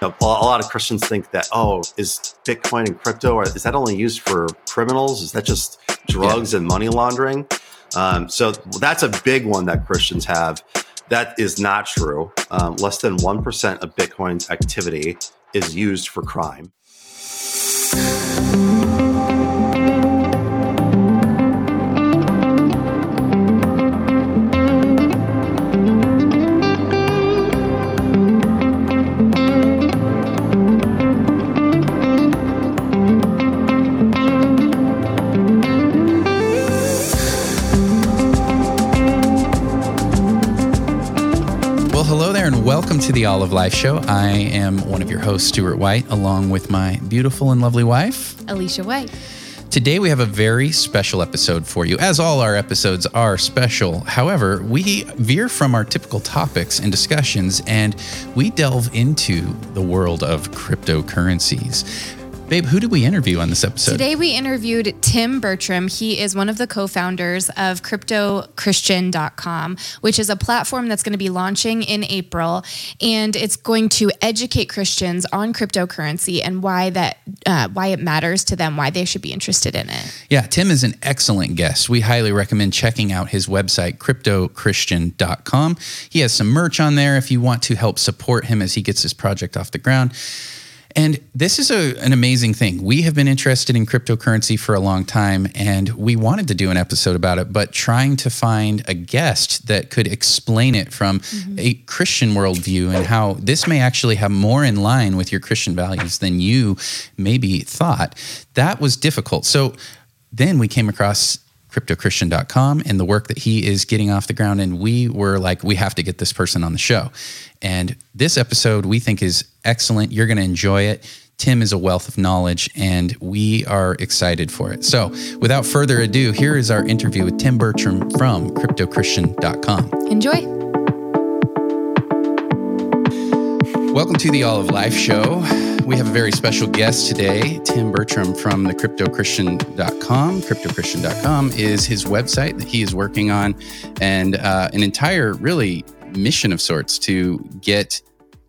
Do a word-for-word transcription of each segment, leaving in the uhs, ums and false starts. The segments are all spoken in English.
know, a lot of Christians think that, oh, is Bitcoin and crypto, or is that only used for criminals? Is that just drugs yeah. and money laundering? Um, so that's a big one that Christians have. That is not true. Um, less than one percent of Bitcoin's activity is used for crime. Welcome to the All of Life Show. I am one of your hosts, Stuart White, along with my beautiful and lovely wife, Alicia White. Today we have a very special episode for you, as all our episodes are special. However, we veer from our typical topics and discussions, and we delve into the world of cryptocurrencies. Babe, who did we interview on this episode? Today we interviewed Tim Bertram. He is one of the co-founders of Crypto Christian dot com, which is a platform that's going to be launching in April. And it's going to educate Christians on cryptocurrency and why that, uh, why it matters to them, why they should be interested in it. Yeah, Tim is an excellent guest. We highly recommend checking out his website, Crypto Christian dot com. He has some merch on there if you want to help support him as he gets his project off the ground. And this is a, an amazing thing. We have been interested in cryptocurrency for a long time, and we wanted to do an episode about it, but trying to find a guest that could explain it from mm-hmm. a Christian worldview and how this may actually have more in line with your Christian values than you maybe thought, that was difficult. So then we came across Crypto Christian dot com and the work that he is getting off the ground, and we were like, we have to get this person on the show. And this episode we think is excellent. You're going to enjoy it. Tim is a wealth of knowledge, and we are excited for it. So without further ado, here is our interview with Tim Bertram from Crypto Christian dot com. Enjoy. Welcome to the All of Life Show. We have a very special guest today, Tim Bertram from the Crypto Christian dot com. Crypto Christian dot com is his website that he is working on, and uh, an entire really mission of sorts to get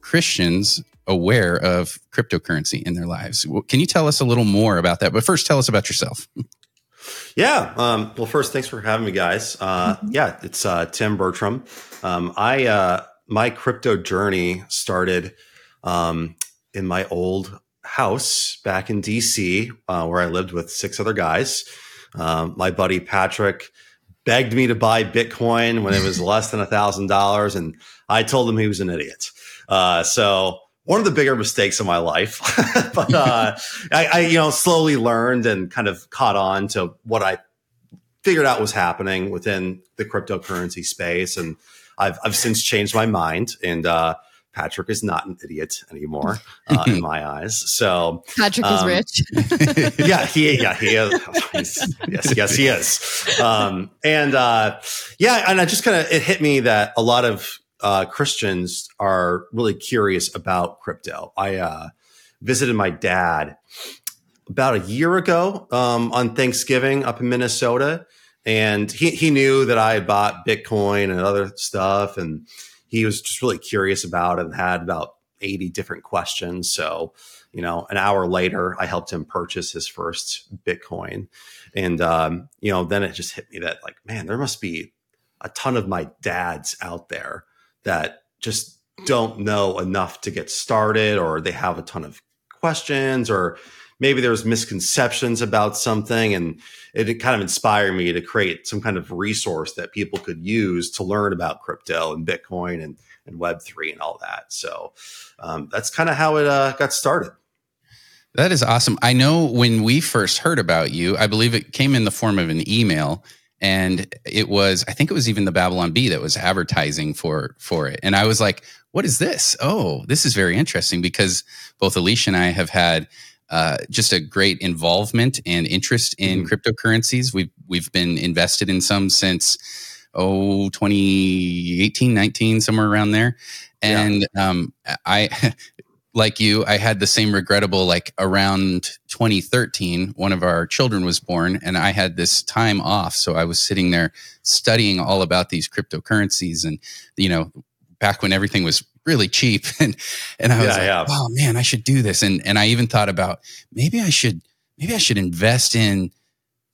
Christians aware of cryptocurrency in their lives. Can you tell us a little more about that? But first, tell us about yourself. Yeah. Um, well, first, thanks for having me, guys. Uh, mm-hmm. Yeah, it's uh, Tim Bertram. Um, I... Uh, My crypto journey started um, in my old house back in D C, uh, where I lived with six other guys. Um, my buddy Patrick begged me to buy Bitcoin when it was less than one thousand dollars, and I told him he was an idiot. Uh, so one of the bigger mistakes of my life, but uh, I, I, you know, slowly learned and kind of caught on to what I figured out was happening within the cryptocurrency space, and I've I've since changed my mind, and uh, Patrick is not an idiot anymore uh, in my eyes. So Patrick um, is rich. yeah, he yeah he is. Yes, yes, he is. Um, and uh, yeah, and I just kind of it hit me that a lot of uh, Christians are really curious about crypto. I uh, visited my dad about a year ago um, on Thanksgiving up in Minnesota. And he, he knew that I had bought Bitcoin and other stuff, and he was just really curious about it and had about eighty different questions. So, you know, an hour later, I helped him purchase his first Bitcoin. And, um, you know, then it just hit me that, like, man, there must be a ton of my dads out there that just don't know enough to get started, or they have a ton of questions, or maybe there's misconceptions about something, and it, it kind of inspired me to create some kind of resource that people could use to learn about crypto and Bitcoin and, and Web three and all that. So um, that's kind of how it uh, got started. That is awesome. I know when we first heard about you, I believe it came in the form of an email. And it was, I think it was even the Babylon Bee that was advertising for, for it. And I was like, what is this? Oh, this is very interesting, because both Alicia and I have had Uh, just a great involvement and interest in mm. cryptocurrencies. We've we've been invested in some since oh twenty eighteen, nineteen, somewhere around there. And yeah. um, I, like you, I had the same regrettable, like around twenty thirteen, one of our children was born, and I had this time off, so I was sitting there studying all about these cryptocurrencies, and you know, back when everything was really cheap. And, and I was yeah, like, yeah. oh man, I should do this. And, and I even thought about maybe I should, maybe I should invest in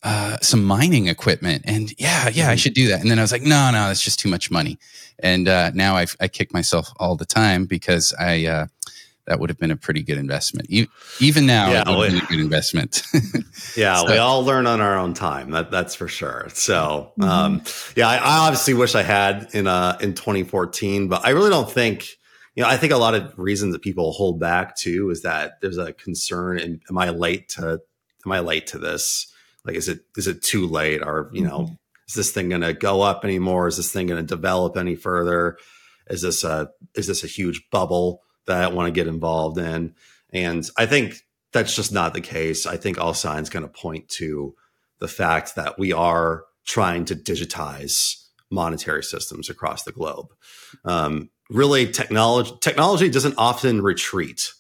uh, some mining equipment and yeah, yeah, I should do that. And then I was like, no, no, that's just too much money. And uh, now I've, I kick myself all the time because I, uh, that would have been a pretty good investment. Even now, yeah, it would have been a good investment. yeah, so. We all learn on our own time. That, that's for sure. So, mm-hmm. um, yeah, I, I obviously wish I had in uh, in twenty fourteen, but I really don't think, you know, I think a lot of reasons that people hold back too is that there's a concern. And am I late to? Am I late to this? Like, is it is it too late? Or you mm-hmm. know, is this thing going to go up anymore? Is this thing going to develop any further? Is this a is this a huge bubble that I want to get involved in? And I think that's just not the case. I think all signs kind of point to the fact that we are trying to digitize monetary systems across the globe. Um, really, technology technology doesn't often retreat.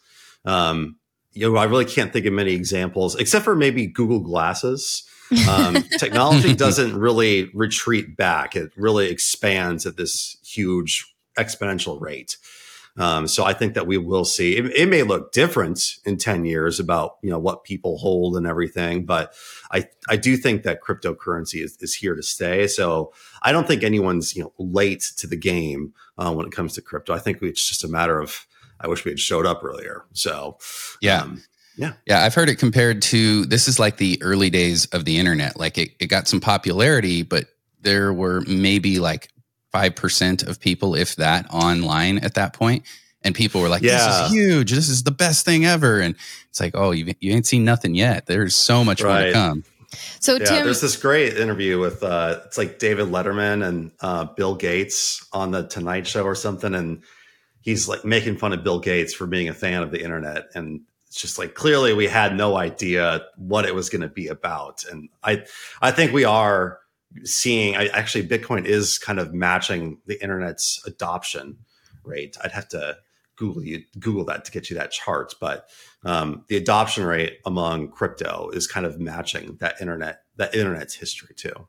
Um, you know, I really can't think of many examples, except for maybe Google Glasses. Um, technology doesn't really retreat back. It really expands at this huge exponential rate. Um, so I think that we will see, it, it may look different in ten years about, you know, what people hold and everything, but I, I do think that cryptocurrency is, is here to stay. So I don't think anyone's, you know, late to the game uh, when it comes to crypto. I think it's just a matter of, I wish we had showed up earlier. So, yeah. Um, yeah. Yeah. I've heard it compared to, this is like the early days of the internet. Like it, it got some popularity, but there were maybe like five percent of people, if that, online at that point. And people were like, yeah. this is huge. This is the best thing ever. And it's like, oh, you, you ain't seen nothing yet. There's so much right. more to come. So yeah, Tim, there's this great interview with, uh, it's like David Letterman and uh, Bill Gates on the Tonight Show or something. And he's like making fun of Bill Gates for being a fan of the internet. And it's just like, clearly we had no idea what it was going to be about. And I, I think we are seeing, I, actually, Bitcoin is kind of matching the internet's adoption rate. I'd have to Google you, Google that to get you that chart, but um, the adoption rate among crypto is kind of matching that internet, that internet's history too.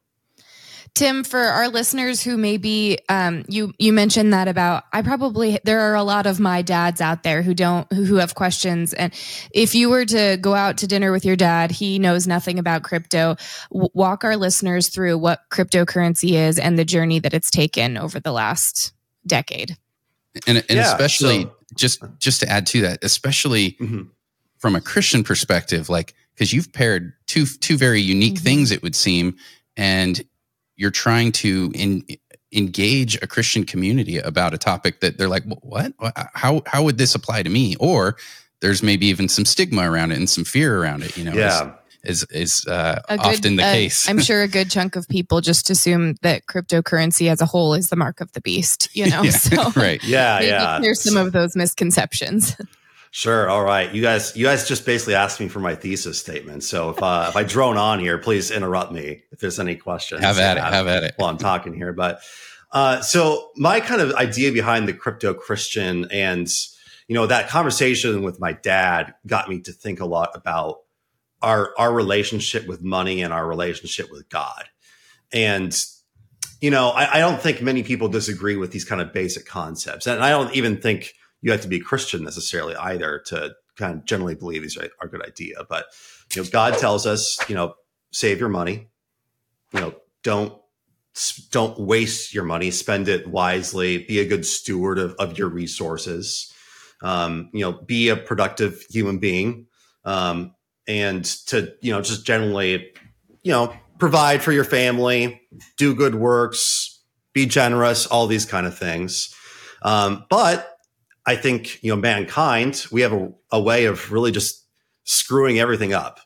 Tim, for our listeners who maybe um, you you mentioned that about, I probably there are a lot of my dads out there who don't who have questions. And if you were to go out to dinner with your dad, he knows nothing about crypto. W- walk our listeners through what cryptocurrency is and the journey that it's taken over the last decade. And, and yeah, especially so. just just to add to that, especially mm-hmm. from a Christian perspective, like because you've paired two two very unique mm-hmm. things, it would seem, and you're trying to in, engage a Christian community about a topic that they're like, what, how, how would this apply to me? Or there's maybe even some stigma around it and some fear around it, you know, yeah. is, is, is uh, good, often the uh, case. I'm sure a good chunk of people just assume that cryptocurrency as a whole is the mark of the beast, you know? yeah, so right. Yeah. Yeah. There's some of those misconceptions. Sure. All right. You guys, you guys just basically asked me for my thesis statement. So if, uh, if I drone on here, please interrupt me if there's any questions. Have at it. Have at it. While I'm talking here. But uh, so my kind of idea behind the Crypto Christian and, you know, that conversation with my dad got me to think a lot about our, our relationship with money and our relationship with God. And you know, I, I don't think many people disagree with these kind of basic concepts. And I don't even think you have to be Christian necessarily either to kind of generally believe these are, are a good idea. But, you know, God tells us, you know, save your money, you know, don't, don't waste your money, spend it wisely, be a good steward of, of your resources, um, you know, be a productive human being, um, and to, you know, just generally, you know, provide for your family, do good works, be generous, all these kind of things. Um, but, I think, you know, mankind, we have a, a way of really just screwing everything up.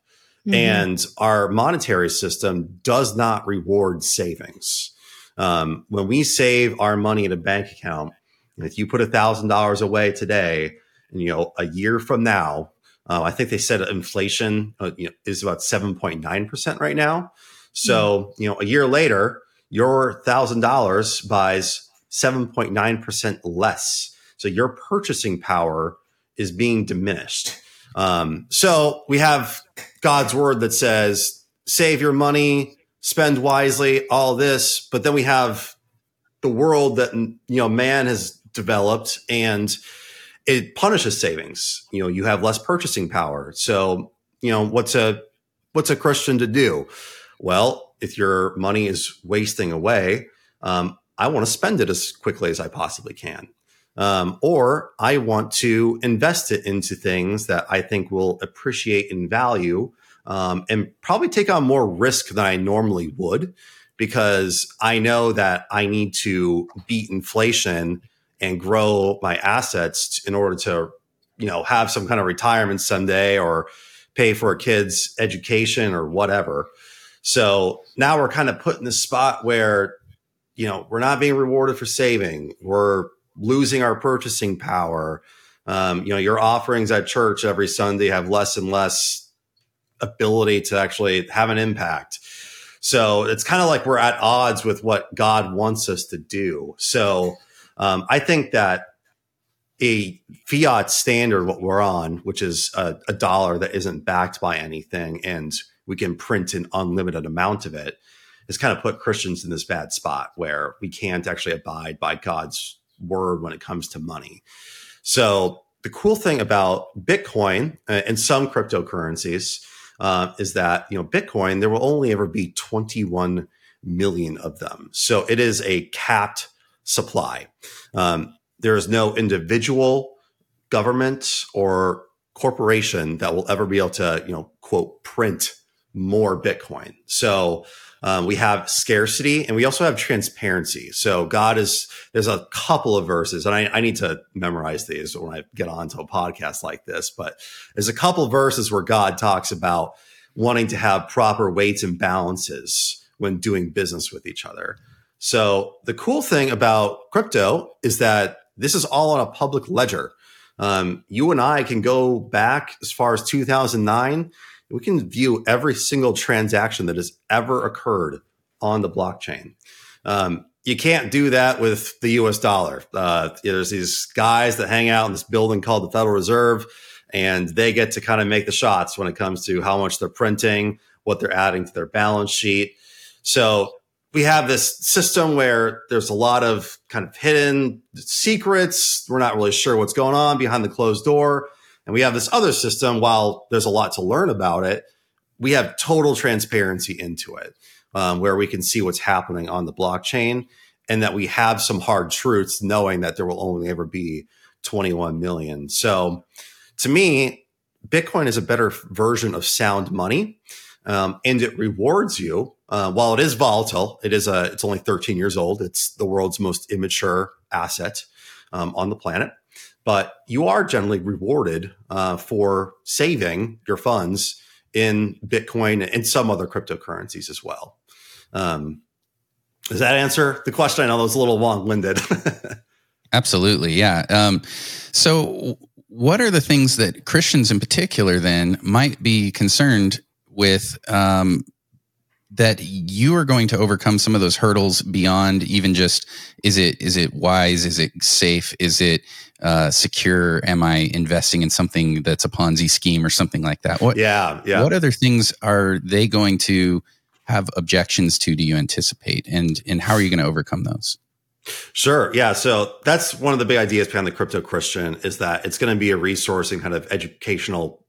Mm-hmm. And our monetary system does not reward savings. Um, when we save our money in a bank account, and if you put one thousand dollars away today, and, you know, a year from now, uh, I think they said inflation uh, you know, is about seven point nine percent right now. So, mm-hmm. you know, a year later, your one thousand dollars buys seven point nine percent less. So your purchasing power is being diminished. Um, so we have God's word that says, save your money, spend wisely, all this. But then we have the world that, you know, man has developed, and it punishes savings. You know, you have less purchasing power. So, you know, what's a what's a Christian to do? Well, if your money is wasting away, um, I want to spend it as quickly as I possibly can. Um, or I want to invest it into things that I think will appreciate in value, um, and probably take on more risk than I normally would, because I know that I need to beat inflation and grow my assets in order to, you know, have some kind of retirement someday or pay for a kid's education or whatever. So now we're kind of put in this spot where, you know, we're not being rewarded for saving. We're losing our purchasing power. Um, you know, your offerings at church every Sunday have less and less ability to actually have an impact. So it's kind of like we're at odds with what God wants us to do. So um, I think that a fiat standard, what we're on, which is a, a dollar that isn't backed by anything, and we can print an unlimited amount of it, has kind of put Christians in this bad spot where we can't actually abide by God's word when it comes to money. So the cool thing about Bitcoin and some cryptocurrencies uh, is that, you know, Bitcoin, there will only ever be twenty-one million of them. So it is a capped supply. Um, there is no individual, government, or corporation that will ever be able to, you know, quote, print more Bitcoin. So Um, we have scarcity, and we also have transparency. So God is, there's a couple of verses, and I, I need to memorize these when I get onto a podcast like this, but there's a couple of verses where God talks about wanting to have proper weights and balances when doing business with each other. So the cool thing about crypto is that this is all on a public ledger. Um, you and I can go back as far as two thousand nine. We can view every single transaction that has ever occurred on the blockchain. Um, you can't do that with the U S dollar. Uh, there's these guys that hang out in this building called the Federal Reserve, and they get to kind of make the shots when it comes to how much they're printing, what they're adding to their balance sheet. So we have this system where there's a lot of kind of hidden secrets. We're not really sure what's going on behind the closed door. And we have this other system, while there's a lot to learn about it, we have total transparency into it, um, where we can see what's happening on the blockchain, and that we have some hard truths, knowing that there will only ever be twenty-one million. So to me, Bitcoin is a better version of sound money, um, and it rewards you. Uh, while it is volatile, it is a, it's only thirteen years old. It's the world's most immature asset um, on the planet. But you are generally rewarded uh, for saving your funds in Bitcoin and some other cryptocurrencies as well. Um, does that answer the question? I know that was a little long-winded. Absolutely, yeah. Um, so what are the things that Christians in particular then might be concerned with um, that you are going to overcome some of those hurdles beyond even just, is it is it wise? Is it safe? Is it uh, secure? Am I investing in something that's a Ponzi scheme or something like that? What, yeah, yeah. What other things are they going to have objections to, do you anticipate? And, and how are you going to overcome those? Sure. Yeah. So that's one of the big ideas behind the Crypto Christian, is that it's going to be a resource and kind of educational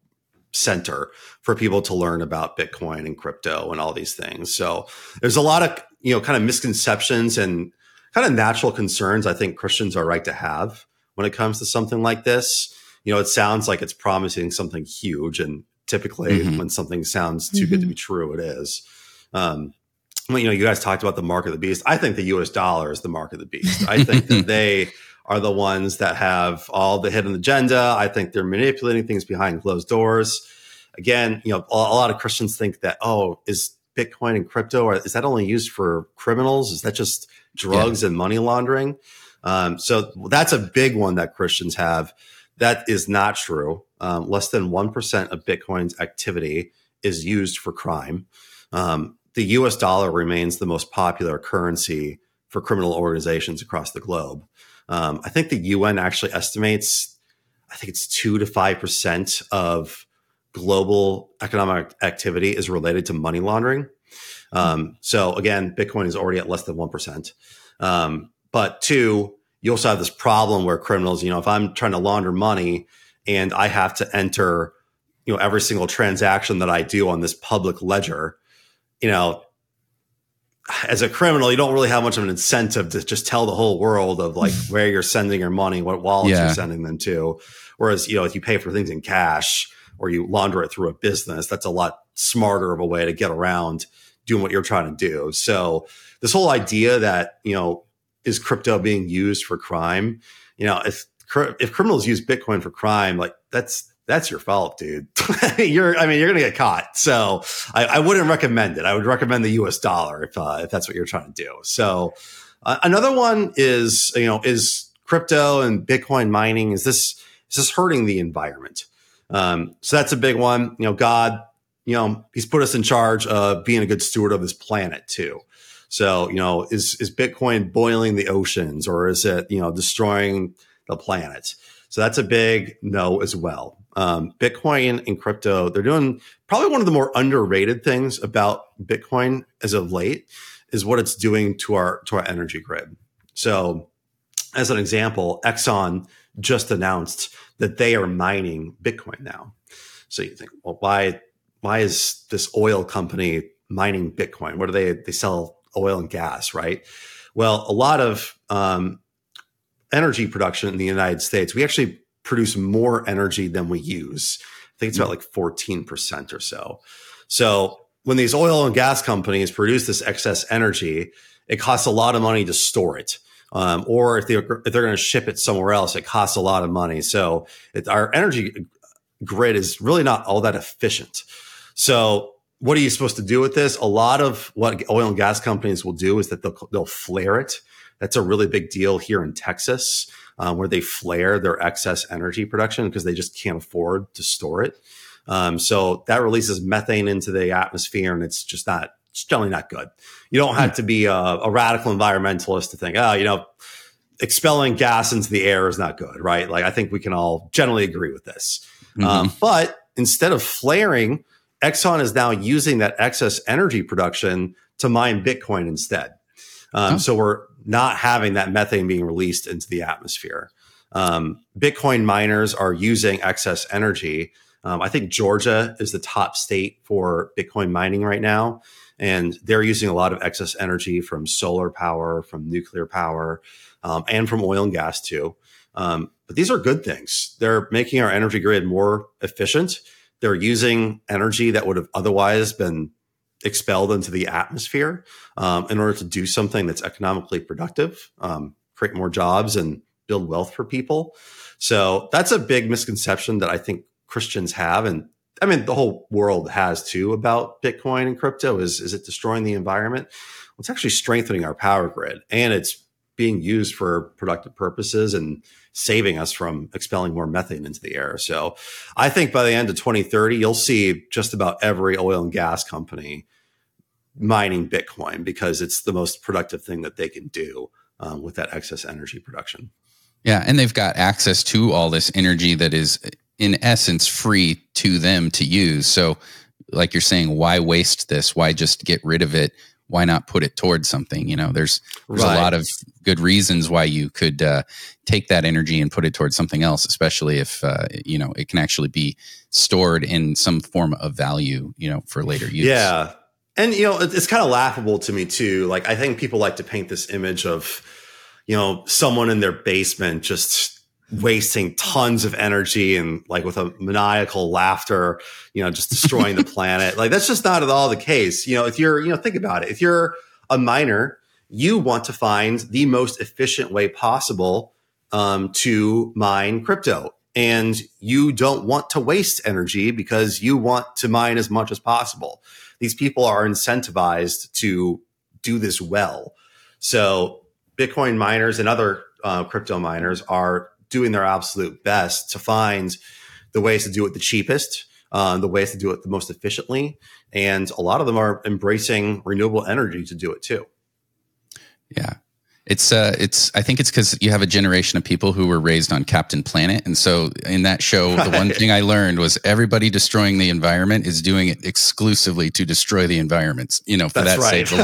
center for people to learn about Bitcoin and crypto and all these things. So there's a lot of, you know, kind of misconceptions and kind of natural concerns I think Christians are right to have when it comes to something like this. You know, it sounds like it's promising something huge, and typically mm-hmm. when something sounds too mm-hmm. good to be true, it is. Um, well, you know, you guys talked about the mark of the beast. I think the U S dollar is the mark of the beast. I think that they are the ones that have all the hidden agenda. I think they're manipulating things behind closed doors. Again, you know, a, a lot of Christians think that, oh, is Bitcoin and crypto, or is that only used for criminals? Is that just drugs yeah. and money laundering? Um, so that's a big one that Christians have. That is not true. Um, less than one percent of Bitcoin's activity is used for crime. Um, the U S dollar remains the most popular currency for criminal organizations across the globe. Um, I think the U N actually estimates, I think it's two to five percent of global economic activity is related to money laundering. Um, so again, Bitcoin is already at less than one percent. Um, but two, you also have this problem where criminals, you know, if I'm trying to launder money and I have to enter, you know, every single transaction that I do on this public ledger, you know, as a criminal, you don't really have much of an incentive to just tell the whole world of like where you're sending your money, what wallets yeah. you're sending them to. Whereas, you know, if you pay for things in cash or you launder it through a business, that's a lot smarter of a way to get around doing what you're trying to do. So this whole idea that, you know, is crypto being used for crime? You know, if if criminals use Bitcoin for crime, like that's that's your fault, dude. you're, I mean, you're going to get caught. So I, I wouldn't recommend it. I would recommend the U S dollar if uh, if that's what you're trying to do. So uh, another one is, you know, is crypto and Bitcoin mining, is this is this hurting the environment? Um, so that's a big one. You know, God, you know, he's put us in charge of being a good steward of this planet too. So, you know, is is Bitcoin boiling the oceans, or is it, you know, destroying the planet? So that's a big no as well. Um, Bitcoin and crypto, they're doing probably one of the more underrated things about Bitcoin as of late is what it's doing to our to our energy grid. So as an example, Exxon just announced that they are mining Bitcoin now. So you think, well, why why is this oil company mining Bitcoin? What do they they sell oil and gas, right? Well, a lot of um, energy production in the United States, we actually produce more energy than we use. I think it's about like fourteen percent or so. So when these oil and gas companies produce this excess energy, it costs a lot of money to store it. Um, or if they're, if they're going to ship it somewhere else, it costs a lot of money. So it, our energy grid is really not all that efficient. So what are you supposed to do with this? A lot of what oil and gas companies will do is that they'll, they'll flare it. That's a really big deal here in Texas, um, where they flare their excess energy production because they just can't afford to store it. Um, so that releases methane into the atmosphere, and it's just not, it's generally not good. You don't have to be a, a radical environmentalist to think, oh, you know, expelling gas into the air is not good, right? Like, I think we can all generally agree with this. Mm-hmm. Um, but instead of flaring, Exxon is now using that excess energy production to mine Bitcoin instead. Um, oh. So we're not having that methane being released into the atmosphere. Um, Bitcoin miners are using excess energy. Um, I think Georgia is the top state for Bitcoin mining right now. And they're using a lot of excess energy from solar power, from nuclear power, um, and from oil and gas too. Um, but these are good things. They're making our energy grid more efficient. They're using energy that would have otherwise been expelled into the atmosphere um, in order to do something that's economically productive, um, create more jobs, and build wealth for people. So that's a big misconception that I think Christians have. And I mean, the whole world has too about Bitcoin and crypto is, is it destroying the environment? Well, it's actually strengthening our power grid, and it's being used for productive purposes and saving us from expelling more methane into the air. So I think by the end of twenty thirty, you'll see just about every oil and gas company mining Bitcoin because it's the most productive thing that they can do um, with that excess energy production. Yeah. And they've got access to all this energy that is in essence free to them to use. So like you're saying, why waste this? Why just get rid of it? Why not put it towards something? You know, there's, there's right. a lot of good reasons why you could uh, take that energy and put it towards something else, especially if, uh, you know, it can actually be stored in some form of value, you know, for later use. Yeah. And, you know, it's kind of laughable to me too. Like, I think people like to paint this image of, you know, someone in their basement just wasting tons of energy and like with a maniacal laughter, you know, just destroying the planet. Like that's just not at all the case. You know, if you're, you know, think about it. If you're a miner, you want to find the most efficient way possible um, to mine crypto. And you don't want to waste energy because you want to mine as much as possible. These people are incentivized to do this well. So Bitcoin miners and other uh, crypto miners are doing their absolute best to find the ways to do it the cheapest, uh, the ways to do it the most efficiently. And a lot of them are embracing renewable energy to do it too. Yeah. It's uh, it's. I think it's because you have a generation of people who were raised on Captain Planet, and so in that show, the one thing I learned was everybody destroying the environment is doing it exclusively to destroy the environments. You know, for that's that right. sake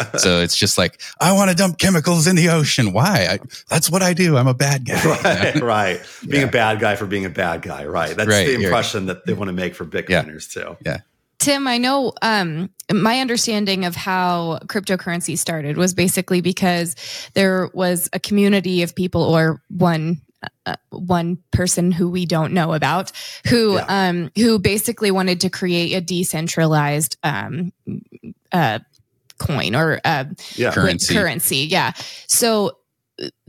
alone. So it's just like, I want to dump chemicals in the ocean. Why? I, that's what I do. I'm a bad guy. Right, you know? Right. Being yeah. a bad guy for being a bad guy. Right. That's right. the impression You're, that they want to make for Bitcoiners yeah. too. Yeah. Tim, I know um, my understanding of how cryptocurrency started was basically because there was a community of people, or one uh, one person who we don't know about, who yeah. um, who basically wanted to create a decentralized um, uh, coin or uh, yeah. currency. currency. Yeah. So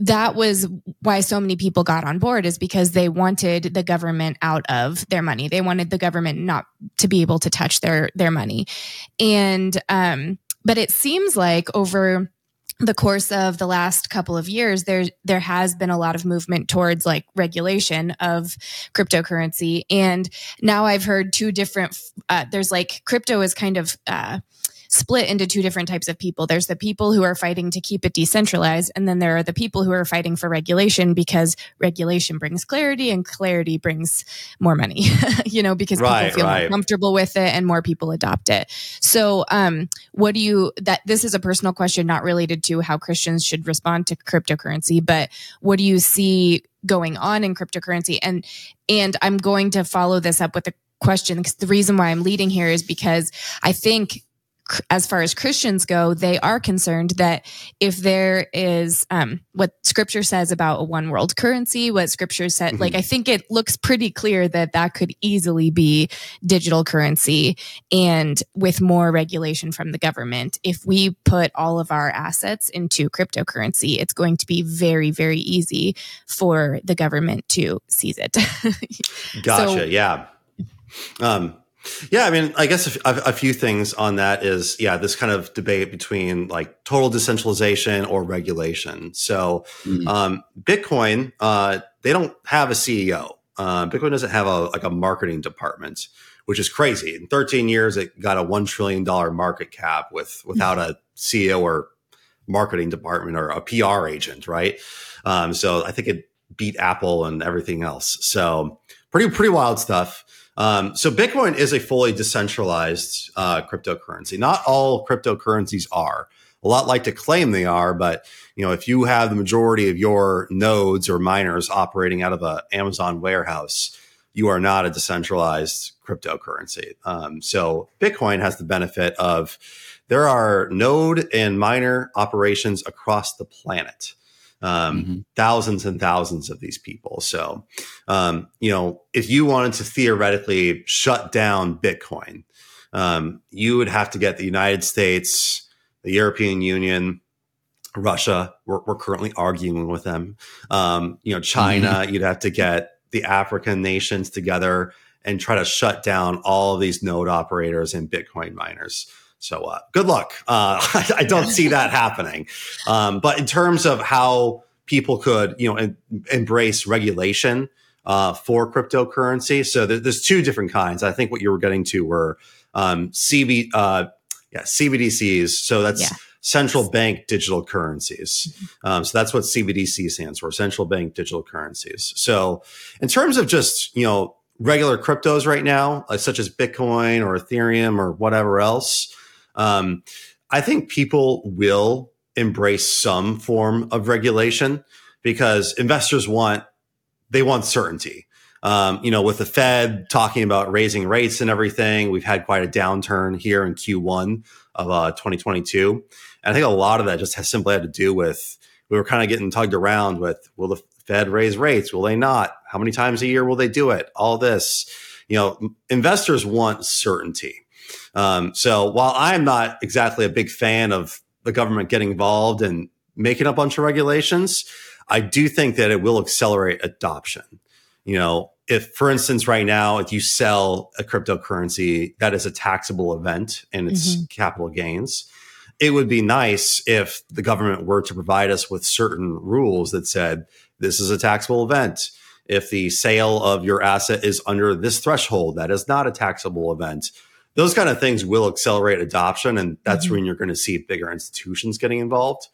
that was why so many people got on board, is because they wanted the government out of their money. They wanted the government not to be able to touch their, their money. And, um, but it seems like over the course of the last couple of years, there, there has been a lot of movement towards like regulation of cryptocurrency. And now I've heard two different, uh, there's like crypto is kind of, uh, split into two different types of people. There's the people who are fighting to keep it decentralized, and then there are the people who are fighting for regulation, because regulation brings clarity and clarity brings more money, you know, because right, people feel right. more comfortable with it and more people adopt it. So um, what do you, that this is a personal question, not related to how Christians should respond to cryptocurrency, but what do you see going on in cryptocurrency? And, and I'm going to follow this up with a question, because the reason why I'm leading here is because I think as far as Christians go, they are concerned that if there is um, what Scripture says about a one world currency, what Scripture said, mm-hmm. like, I think it looks pretty clear that that could easily be digital currency, and with more regulation from the government. If we put all of our assets into cryptocurrency, it's going to be very, very easy for the government to seize it. Gotcha. So, yeah. Um, Yeah, I mean, I guess a, a few things on that is, yeah, this kind of debate between like total decentralization or regulation. So mm-hmm. um, Bitcoin, uh, they don't have a C E O. Uh, Bitcoin doesn't have a like a marketing department, which is crazy. In thirteen years, it got a one trillion dollars market cap with without mm-hmm. a C E O or marketing department or a P R agent, right? Um, so I think it beat Apple and everything else. So pretty pretty wild stuff. Um, so Bitcoin is a fully decentralized uh, cryptocurrency. Not all cryptocurrencies are. A lot like to claim they are, but you know, if you have the majority of your nodes or miners operating out of an Amazon warehouse, you are not a decentralized cryptocurrency. Um, so Bitcoin has the benefit of there are node and miner operations across the planet. Um, mm-hmm. Thousands and thousands of these people. So, um, you know, if you wanted to theoretically shut down Bitcoin, um, you would have to get the United States, the European Union, Russia. We're, we're currently arguing with them. Um, you know, China, mm-hmm. you'd have to get the African nations together and try to shut down all of these node operators and Bitcoin miners. So uh, good luck. Uh, I, I don't see that happening. Um, but in terms of how people could, you know, en- embrace regulation uh, for cryptocurrency, so th- there's two different kinds. I think what you were getting to were um, C B, uh, yeah, C B D Cs. So that's yeah. central bank digital currencies. Mm-hmm. Um, so that's what C B D C stands for, central bank digital currencies. So in terms of just, you know, regular cryptos right now, uh, such as Bitcoin or Ethereum or whatever else. Um, I think people will embrace some form of regulation because investors want, they want certainty. Um, you know, with the Fed talking about raising rates and everything, we've had quite a downturn here in Q one of uh, twenty twenty-two. And I think a lot of that just has simply had to do with, we were kind of getting tugged around with, will the Fed raise rates? Will they not? How many times a year will they do it? All this, you know, investors want certainty. Um, so while I'm not exactly a big fan of the government getting involved and making a bunch of regulations, I do think that it will accelerate adoption. You know, if, for instance, right now, if you sell a cryptocurrency, that is a taxable event and it's mm-hmm. capital gains. It would be nice if the government were to provide us with certain rules that said, this is a taxable event. If the sale of your asset is under this threshold, that is not a taxable event. Those kind of things will accelerate adoption, and that's mm-hmm. when you're going to see bigger institutions getting involved.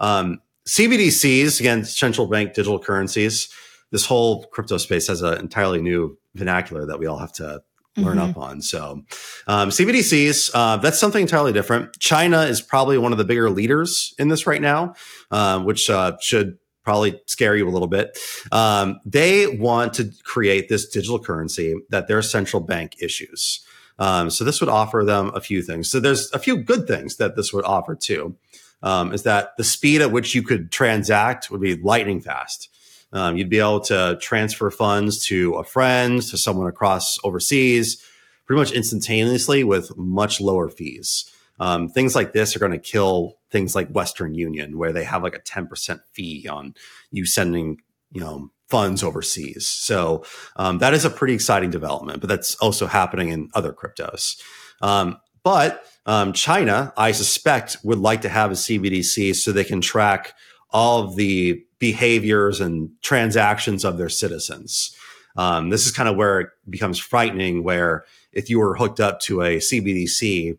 Um, C B D Cs, again, central bank digital currencies, this whole crypto space has an entirely new vernacular that we all have to learn mm-hmm. up on. So um, C B D Cs, uh, that's something entirely different. China is probably one of the bigger leaders in this right now, uh, which uh, should probably scare you a little bit. Um, they want to create this digital currency that their central bank issues. Um, so this would offer them a few things. So there's a few good things that this would offer too, um, is that the speed at which you could transact would be lightning fast. Um, you'd be able to transfer funds to a friend, to someone across overseas, pretty much instantaneously with much lower fees. Um, things like this are going to kill things like Western Union, where they have like a ten percent fee on you sending, you know, funds overseas. So um, that is a pretty exciting development, but that's also happening in other cryptos. Um, but um, China, I suspect, would like to have a C B D C so they can track all of the behaviors and transactions of their citizens. Um, this is kind of where it becomes frightening, where if you were hooked up to a C B D C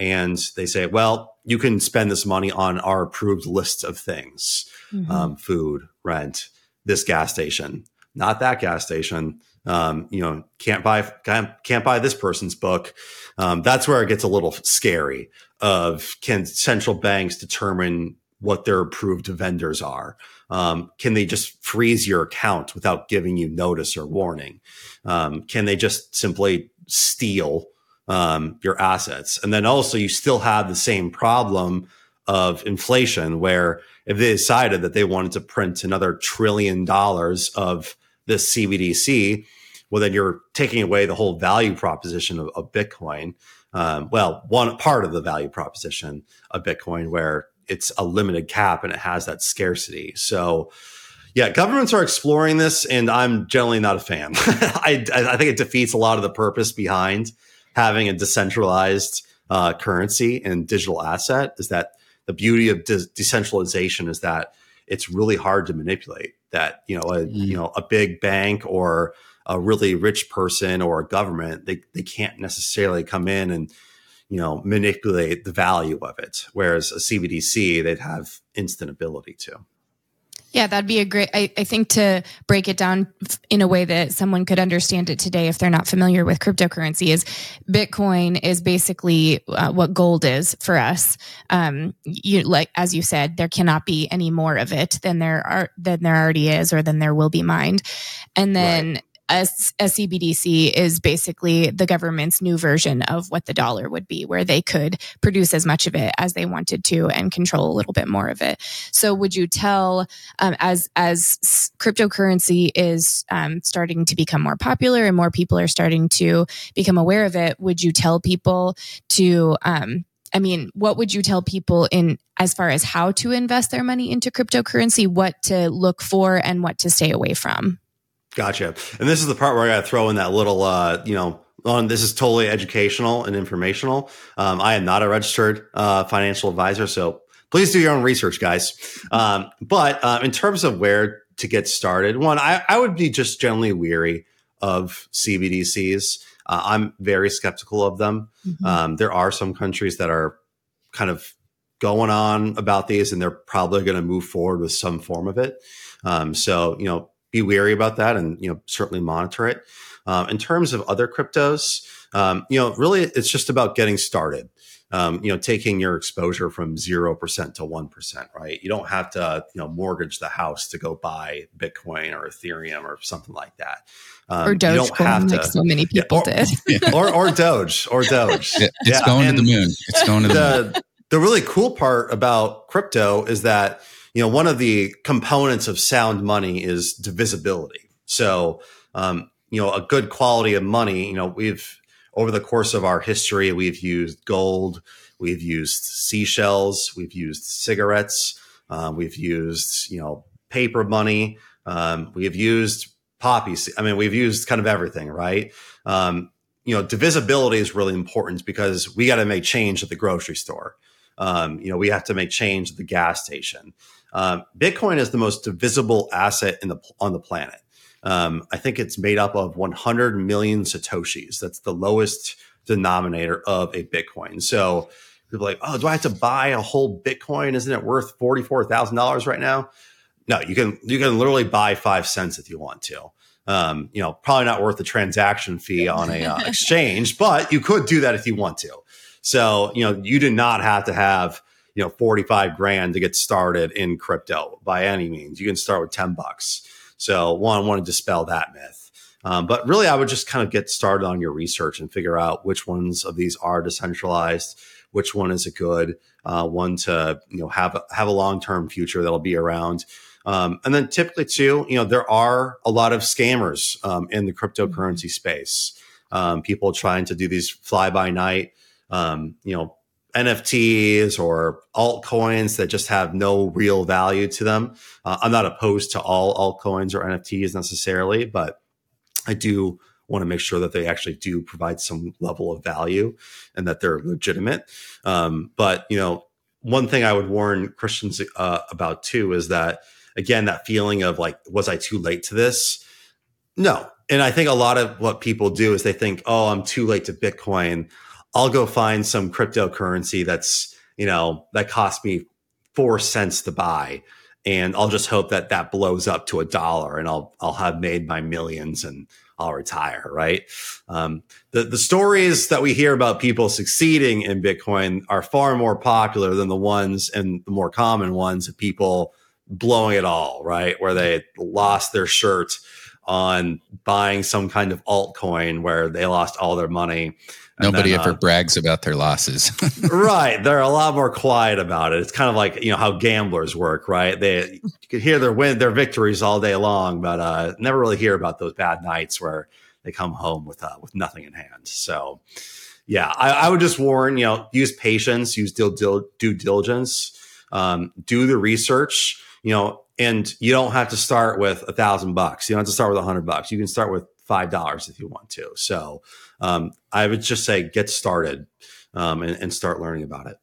and they say, well, you can spend this money on our approved list of things, mm-hmm. um, food, rent, this gas station, not that gas station, um, you know, can't buy, can't, can't buy this person's book. Um, that's where it gets a little scary of, can central banks determine what their approved vendors are? Um, can they just freeze your account without giving you notice or warning? Um, can they just simply steal um, your assets? And then also you still have the same problem of inflation, where if they decided that they wanted to print another trillion dollars of this C B D C, well, then you're taking away the whole value proposition of, of Bitcoin. Um, well, one part of the value proposition of Bitcoin, where it's a limited cap and it has that scarcity. So yeah, governments are exploring this, and I'm generally not a fan. I, I think it defeats a lot of the purpose behind having a decentralized uh, currency and digital asset, is that the beauty of de- decentralization is that it's really hard to manipulate. That, you know, a, mm. you know, a big bank or a really rich person or a government, they they can't necessarily come in and, you know, manipulate the value of it. Whereas a C B D C, they'd have instant ability to. Yeah, that'd be a great, I, I think, to break it down in a way that someone could understand it today if they're not familiar with cryptocurrency, is Bitcoin is basically uh, what gold is for us. Um, you, like, as you said, there cannot be any more of it than there are, than there already is, or than there will be mined. And then right. A, a C B D C is basically the government's new version of what the dollar would be, where they could produce as much of it as they wanted to and control a little bit more of it. So would you tell, um, as as cryptocurrency is um, starting to become more popular and more people are starting to become aware of it, would you tell people to... Um, I mean, what would you tell people in as far as how to invest their money into cryptocurrency, what to look for and what to stay away from? Gotcha. And this is the part where I got to throw in that little, uh, you know, on, this is totally educational and informational. Um, I am not a registered uh, financial advisor, so please do your own research, guys. Um, but uh, in terms of where to get started, one, I, I would be just generally weary of C B D Cs. Uh, I'm very skeptical of them. Mm-hmm. Um, there are some countries that are kind of going on about these, and they're probably going to move forward with some form of it. Um, so, you know, be wary about that, and, you know, certainly monitor it. Um, in terms of other cryptos, um, you know, really it's just about getting started. Um, you know, taking your exposure from zero percent to one percent, right? You don't have to, you know, mortgage the house to go buy Bitcoin or Ethereum or something like that. Um, or Doge, you don't have to, like so many people yeah, or, did. Yeah. Or, or Doge, or Doge. It's yeah. going and to the moon. It's going to the, the moon. The really cool part about crypto is that, you know, one of the components of sound money is divisibility. So, um, you know, a good quality of money, you know, we've, over the course of our history, we've used gold, we've used seashells, we've used cigarettes, um, we've used, you know, paper money, um, we've used poppies. I mean, we've used kind of everything, right? Um, you know, divisibility is really important because we got to make change at the grocery store. Um, you know, we have to make change at the gas station. Um, Bitcoin is the most divisible asset in the, on the planet. Um, I think it's made up of one hundred million Satoshis. That's the lowest denominator of a Bitcoin. So People are like, oh, do I have to buy a whole Bitcoin? Isn't it worth forty-four thousand dollars right now? No, you can you can literally buy five cents if you want to. Um, you know, probably not worth the transaction fee on a uh, exchange, but you could do that if you want to. So, you know, you do not have to have, you know, forty-five grand to get started in crypto by any means. You can start with ten bucks. So one, I want to dispel that myth. Um, but really, I would just kind of get started on your research and figure out which ones of these are decentralized, which one is a good uh, one to, you know, have, have a long-term future that'll be around. Um, and then typically too, you know, there are a lot of scammers um, in the cryptocurrency space. Um, people trying to do these fly by night, um, you know, N F Ts or altcoins that just have no real value to them. Uh, I'm not opposed to all altcoins or N F Ts necessarily, but I do want to make sure that they actually do provide some level of value and that they're legitimate. Um, but, you know, one thing I would warn Christians uh, about too is that, again, that feeling of like, was I too late to this? No. And I think a lot of what people do is they think, oh, I'm too late to Bitcoin. I'll go find some cryptocurrency that's, you know, that cost me four cents to buy. And I'll just hope that that blows up to a dollar and I'll, I'll have made my millions and I'll retire. Right. Um, the, the stories that we hear about people succeeding in Bitcoin are far more popular than the ones and the more common ones of people blowing it all, right? Where they lost their shirt on buying some kind of altcoin where they lost all their money. Nobody then, ever uh, brags about their losses. Right. They're a lot more quiet about it. It's kind of like, you know, how gamblers work, right? They you could hear their win, their victories all day long, but uh, never really hear about those bad nights where they come home with uh, with nothing in hand. So, yeah, I, I would just warn, you know, use patience, use due, due diligence, um, do the research, you know, and you don't have to start with a thousand bucks. You don't have to start with a hundred bucks. You can start with five dollars if you want to. So um, I would just say get started um, and, and start learning about it.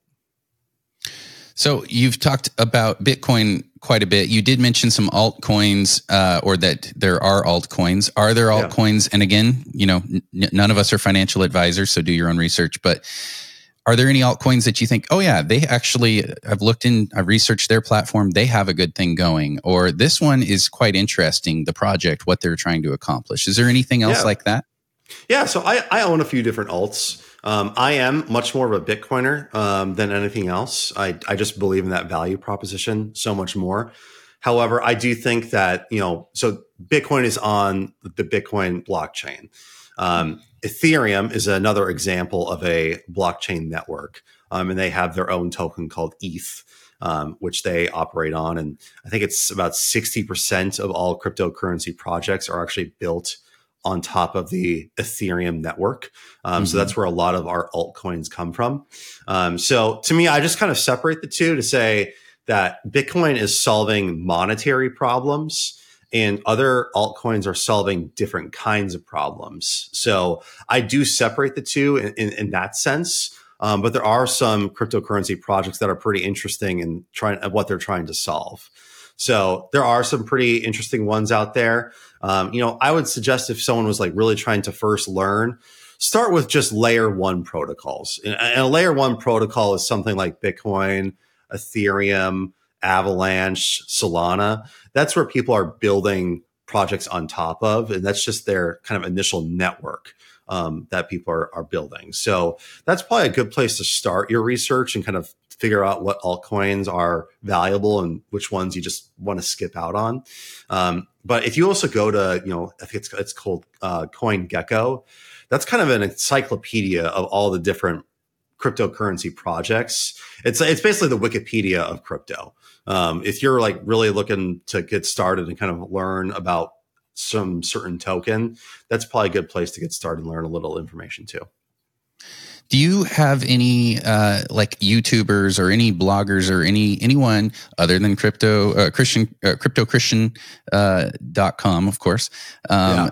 So you've talked about Bitcoin quite a bit. You did mention some altcoins uh, or that there are altcoins. Are there altcoins? Yeah. And again, you know, n- none of us are financial advisors, so do your own research. But are there any altcoins that you think, oh yeah, they actually, I've looked in, I've researched their platform, they have a good thing going, or this one is quite interesting, the project, what they're trying to accomplish. Is there anything else yeah. like that? Yeah, so I, I own a few different alts. Um, I am much more of a Bitcoiner um, than anything else. I, I just believe in that value proposition so much more. However, I do think that, you know, so Bitcoin is on the Bitcoin blockchain. Um, Ethereum is another example of a blockchain network, um, and they have their own token called E T H, um, which they operate on. And I think it's about sixty percent of all cryptocurrency projects are actually built on top of the Ethereum network. Um, mm-hmm. So that's where a lot of our altcoins come from. Um, so to me, I just kind of separate the two to say that Bitcoin is solving monetary problems, and other altcoins are solving different kinds of problems. So I do separate the two in, in, in that sense. Um, but there are some cryptocurrency projects that are pretty interesting in trying what they're trying to solve. So there are some pretty interesting ones out there. Um, you know, I would suggest if someone was like really trying to first learn, start with just layer one protocols. And, and a layer one protocol is something like Bitcoin, Ethereum, Avalanche, Solana. That's where people are building projects on top of, and that's just their kind of initial network um, that people are, are building. So that's probably a good place to start your research and kind of figure out what altcoins are valuable and which ones you just want to skip out on. Um, but if you also go to, you know, I think it's, it's called uh, CoinGecko, that's kind of an encyclopedia of all the different cryptocurrency projects. It's it's basically the Wikipedia of crypto. Um, if you're like really looking to get started and kind of learn about some certain token, that's probably a good place to get started and learn a little information too. Do you have any uh, like YouTubers or any bloggers or any anyone other than crypto uh, Christian uh, CryptoChristian dot com, uh, of course? Um, yeah.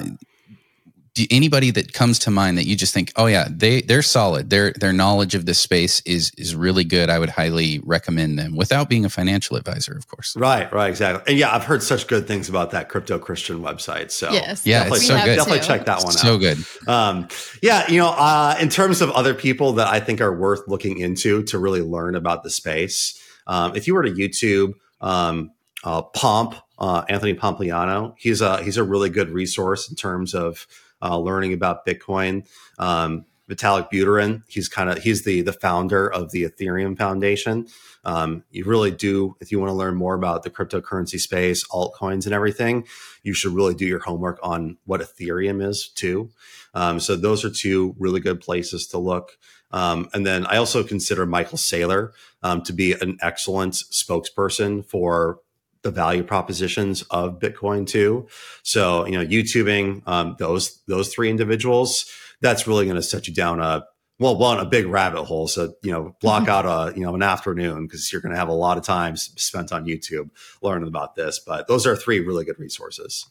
do anybody that comes to mind that you just think, oh yeah, they they're solid. Their their knowledge of this space is is really good. I would highly recommend them without being a financial advisor, of course. Right, right, exactly. And yeah, I've heard such good things about that Crypto Christian website. So yes, yeah, definitely, it's so good. Definitely check that one out. So good. Um, yeah, you know, uh, in terms of other people that I think are worth looking into to really learn about the space, um, if you were to YouTube um, uh, Pomp uh, Anthony Pompliano, he's a he's a really good resource in terms of Uh, learning about Bitcoin. um, Vitalik Buterin, he's kind of he's the the founder of the Ethereum Foundation. Um, you really do, if you want to learn more about the cryptocurrency space, altcoins, and everything, you should really do your homework on what Ethereum is too. Um, so those are two really good places to look. Um, and then I also consider Michael Saylor um, to be an excellent spokesperson for the value propositions of Bitcoin too. So, you know, YouTubing um, those those three individuals, that's really going to set you down a, well, one, a big rabbit hole. So, you know, block mm-hmm. out a, you know, an afternoon, because you're going to have a lot of time spent on YouTube learning about this. But those are three really good resources.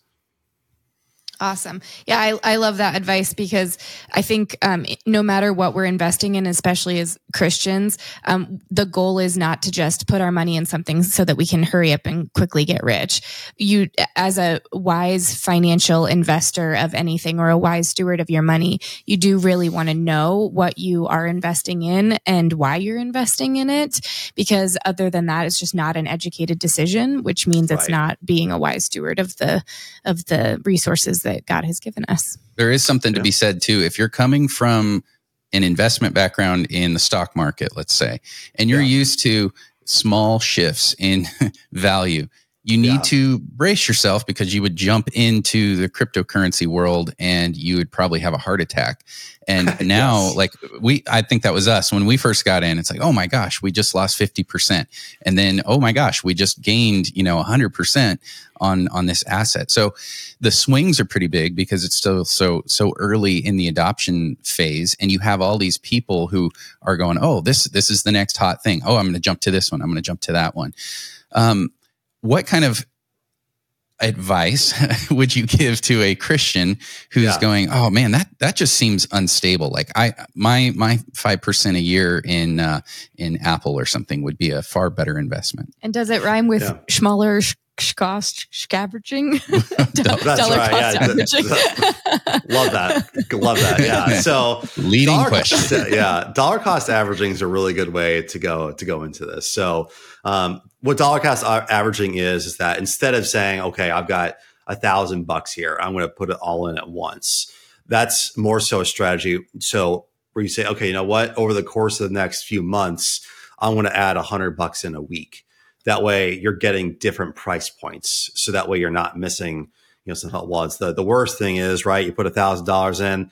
Awesome. Yeah, I, I love that advice, because I think um, no matter what we're investing in, especially as Christians, um, the goal is not to just put our money in something so that we can hurry up and quickly get rich. You, as a wise financial investor of anything, or a wise steward of your money, you do really want to know what you are investing in and why you're investing in it, because other than that, it's just not an educated decision, which means right. It's not being a wise steward of the of the resources that that God has given us. There is something to yeah. be said too. If you're coming from an investment background in the stock market, let's say, and you're yeah. used to small shifts in value, you need yeah. to brace yourself, because you would jump into the cryptocurrency world and you would probably have a heart attack. And now yes. like we, I think that was us when we first got in, it's like, oh my gosh, we just lost fifty percent. And then, oh my gosh, we just gained, you know, a hundred percent on, on this asset. So the swings are pretty big, because it's still so, so early in the adoption phase. And you have all these people who are going, oh, this, this is the next hot thing. Oh, I'm going to jump to this one. I'm going to jump to that one. Um, What kind of advice would you give to a Christian who's yeah. going, oh man, that, that just seems unstable. Like I, my, my five percent a year in, uh, in Apple or something would be a far better investment. And does it rhyme with yeah. schmaller sh- sh- cost scavenging? That's right. Yeah. Love that. Love that. Yeah. So leading dollar question. Cost, yeah. Dollar cost averaging is a really good way to go, to go into this. So, um, what dollar cost averaging is, is that instead of saying, okay, I've got a thousand bucks here, I'm going to put it all in at once. That's more so a strategy. So where you say, okay, you know what, over the course of the next few months, I'm going to add a hundred bucks in a week. That way you're getting different price points. So that way you're not missing, you know, some well, it's the, the worst thing is, right, you put a thousand dollars in,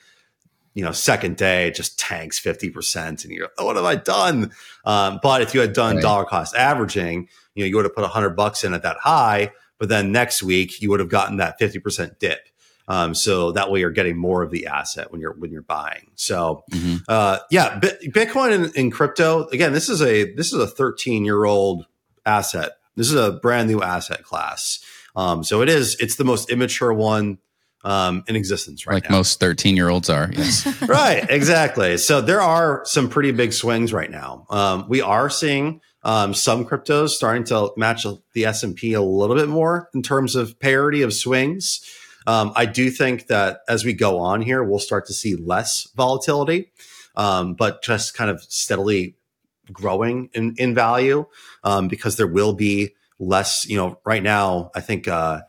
you know, second day, it just tanks fifty percent and you're, oh, what have I done? Um, but if you had done right. dollar cost averaging, you know, you would have put a hundred bucks in at that high, but then next week you would have gotten that fifty percent dip. Um, so that way you're getting more of the asset when you're, when you're buying. So, mm-hmm. uh, yeah, B- Bitcoin and, and crypto, again, this is a, this is a thirteen year old asset. This is a brand new asset class. Um, so it is, it's the most immature one um, in existence right now. Like most thirteen year olds are. Yes. Right. Exactly. So there are some pretty big swings right now. Um, we are seeing, Um, some cryptos starting to match the S and P a little bit more in terms of parity of swings. Um, I do think that as we go on here, we'll start to see less volatility, um, but just kind of steadily growing in, in value um, because there will be less, you know, right now, I think, uh,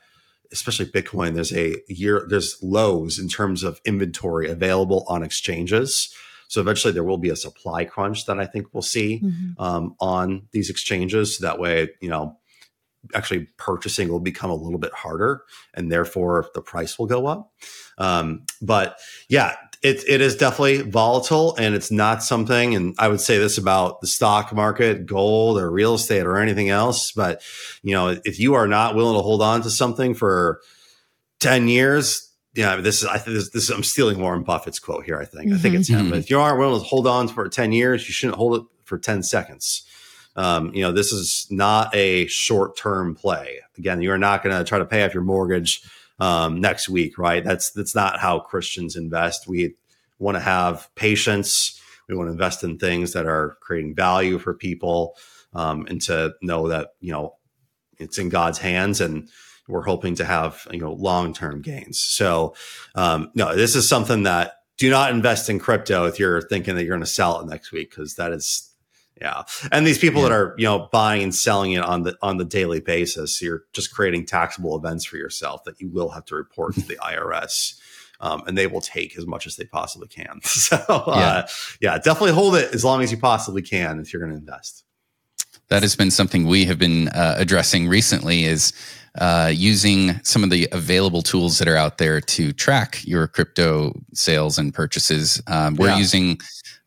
especially Bitcoin, there's a year, there's lows in terms of inventory available on exchanges. So eventually there will be a supply crunch that I think we'll see mm-hmm. um, on these exchanges. So that way, you know, actually purchasing will become a little bit harder and therefore the price will go up. Um, but yeah, it, it is definitely volatile and it's not something, and I would say this about the stock market, gold or real estate or anything else, but you know, if you are not willing to hold on to something for ten years, yeah, this is. I think this, this. I'm stealing Warren Buffett's quote here. I think. Mm-hmm. I think it's him. But if you aren't willing to hold on for ten years, you shouldn't hold it for ten seconds. Um, you know, this is not a short-term play. Again, you are not going to try to pay off your mortgage um, next week, right? That's that's not how Christians invest. We want to have patience. We want to invest in things that are creating value for people, um, and to know that, you know, it's in God's hands, and we're hoping to have, you know, long-term gains. So, um, no, this is something that, do not invest in crypto if you're thinking that you're going to sell it next week, because that is, yeah. And these people yeah. that are, you know, buying and selling it on the on the daily basis, you're just creating taxable events for yourself that you will have to report to the I R S, um, and they will take as much as they possibly can. So, uh, yeah. yeah, definitely hold it as long as you possibly can if you're going to invest. That has been something we have been uh, addressing recently, is uh, using some of the available tools that are out there to track your crypto sales and purchases. Um, we're yeah. using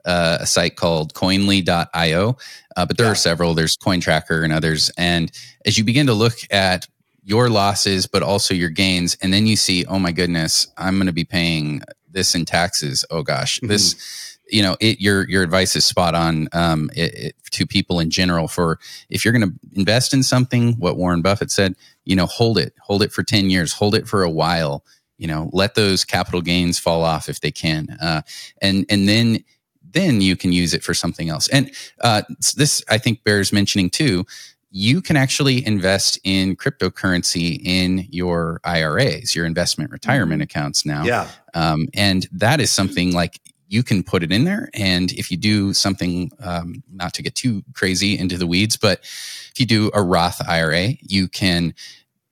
uh, a site called coinly dot io, uh, but there yeah. are several. There's CoinTracker and others. And as you begin to look at your losses, but also your gains, and then you see, oh my goodness, I'm going to be paying this in taxes. Oh gosh, mm-hmm. this... You know, it, your your advice is spot on um, it, it, to people in general. For if you're going to invest in something, what Warren Buffett said, you know, hold it, hold it for ten years, hold it for a while. You know, let those capital gains fall off if they can, uh, and and then then you can use it for something else. And uh, this, I think, bears mentioning too. You can actually invest in cryptocurrency in your I R As, your investment retirement accounts now. Yeah, um, and that is something like. You can put it in there, and if you do something, um, not to get too crazy into the weeds, but if you do a Roth I R A, you can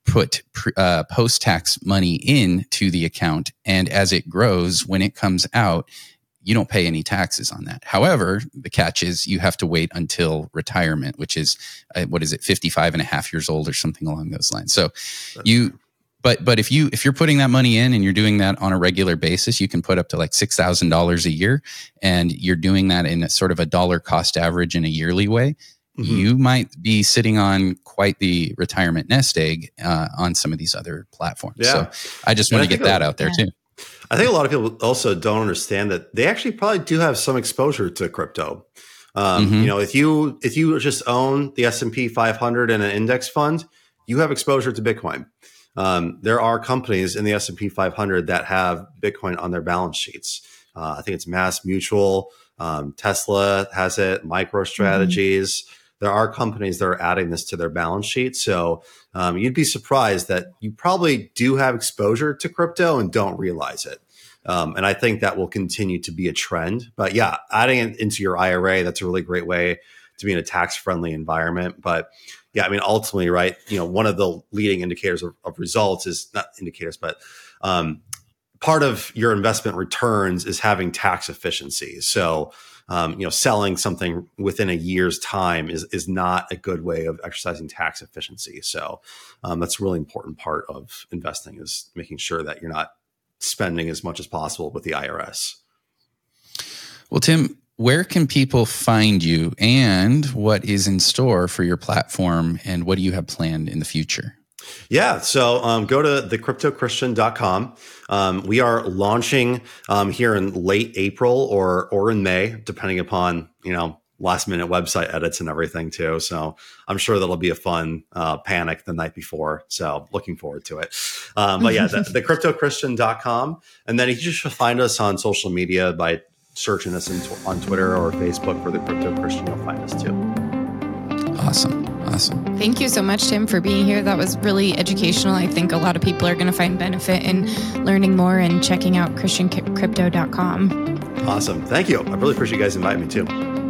put pre, uh, post-tax money into the account, and as it grows, when it comes out, you don't pay any taxes on that. However, the catch is you have to wait until retirement, which is, uh, what is it, fifty-five and a half years old or something along those lines. So That's you... True. But but if you if you're putting that money in and you're doing that on a regular basis, you can put up to like six thousand dollars a year, and you're doing that in a sort of a dollar cost average in a yearly way. Mm-hmm. You might be sitting on quite the retirement nest egg uh, on some of these other platforms. Yeah. So I just want to get that out there yeah. too. I think a lot of people also don't understand that they actually probably do have some exposure to crypto. Um, mm-hmm. You know, if you if you just own the S and P five hundred in an index fund, you have exposure to Bitcoin. Um, there are companies in the S and P five hundred that have Bitcoin on their balance sheets. Uh, I think it's MassMutual, um, Tesla has it, MicroStrategy. Mm-hmm. There are companies that are adding this to their balance sheet. So um, you'd be surprised that you probably do have exposure to crypto and don't realize it. Um, and I think that will continue to be a trend. But yeah, adding it into your I R A, that's a really great way to be in a tax-friendly environment. But yeah, I mean, ultimately, right, you know, one of the leading indicators of, of results is not indicators, but um, part of your investment returns is having tax efficiency. So, um, you know, selling something within a year's time is is not a good way of exercising tax efficiency. So um, that's a really important part of investing, is making sure that you're not spending as much as possible with the I R S. Well, Tim, where can people find you, and what is in store for your platform, and what do you have planned in the future? Yeah, so um, go to the crypto christian dot com. Um, we are launching um, here in late April or or in May, depending upon, you know, last minute website edits and everything too. So I'm sure that'll be a fun uh, panic the night before. So looking forward to it. Um, but yeah, the, the crypto christian dot com. And then you should find us on social media by searching us t- on Twitter or Facebook for The Crypto Christian. You'll find us too. Awesome. Awesome. Thank you so much, Tim, for being here. That was really educational. I think a lot of people are going to find benefit in learning more and checking out christian crypto dot com. Awesome. Thank you. I really appreciate you guys inviting me too.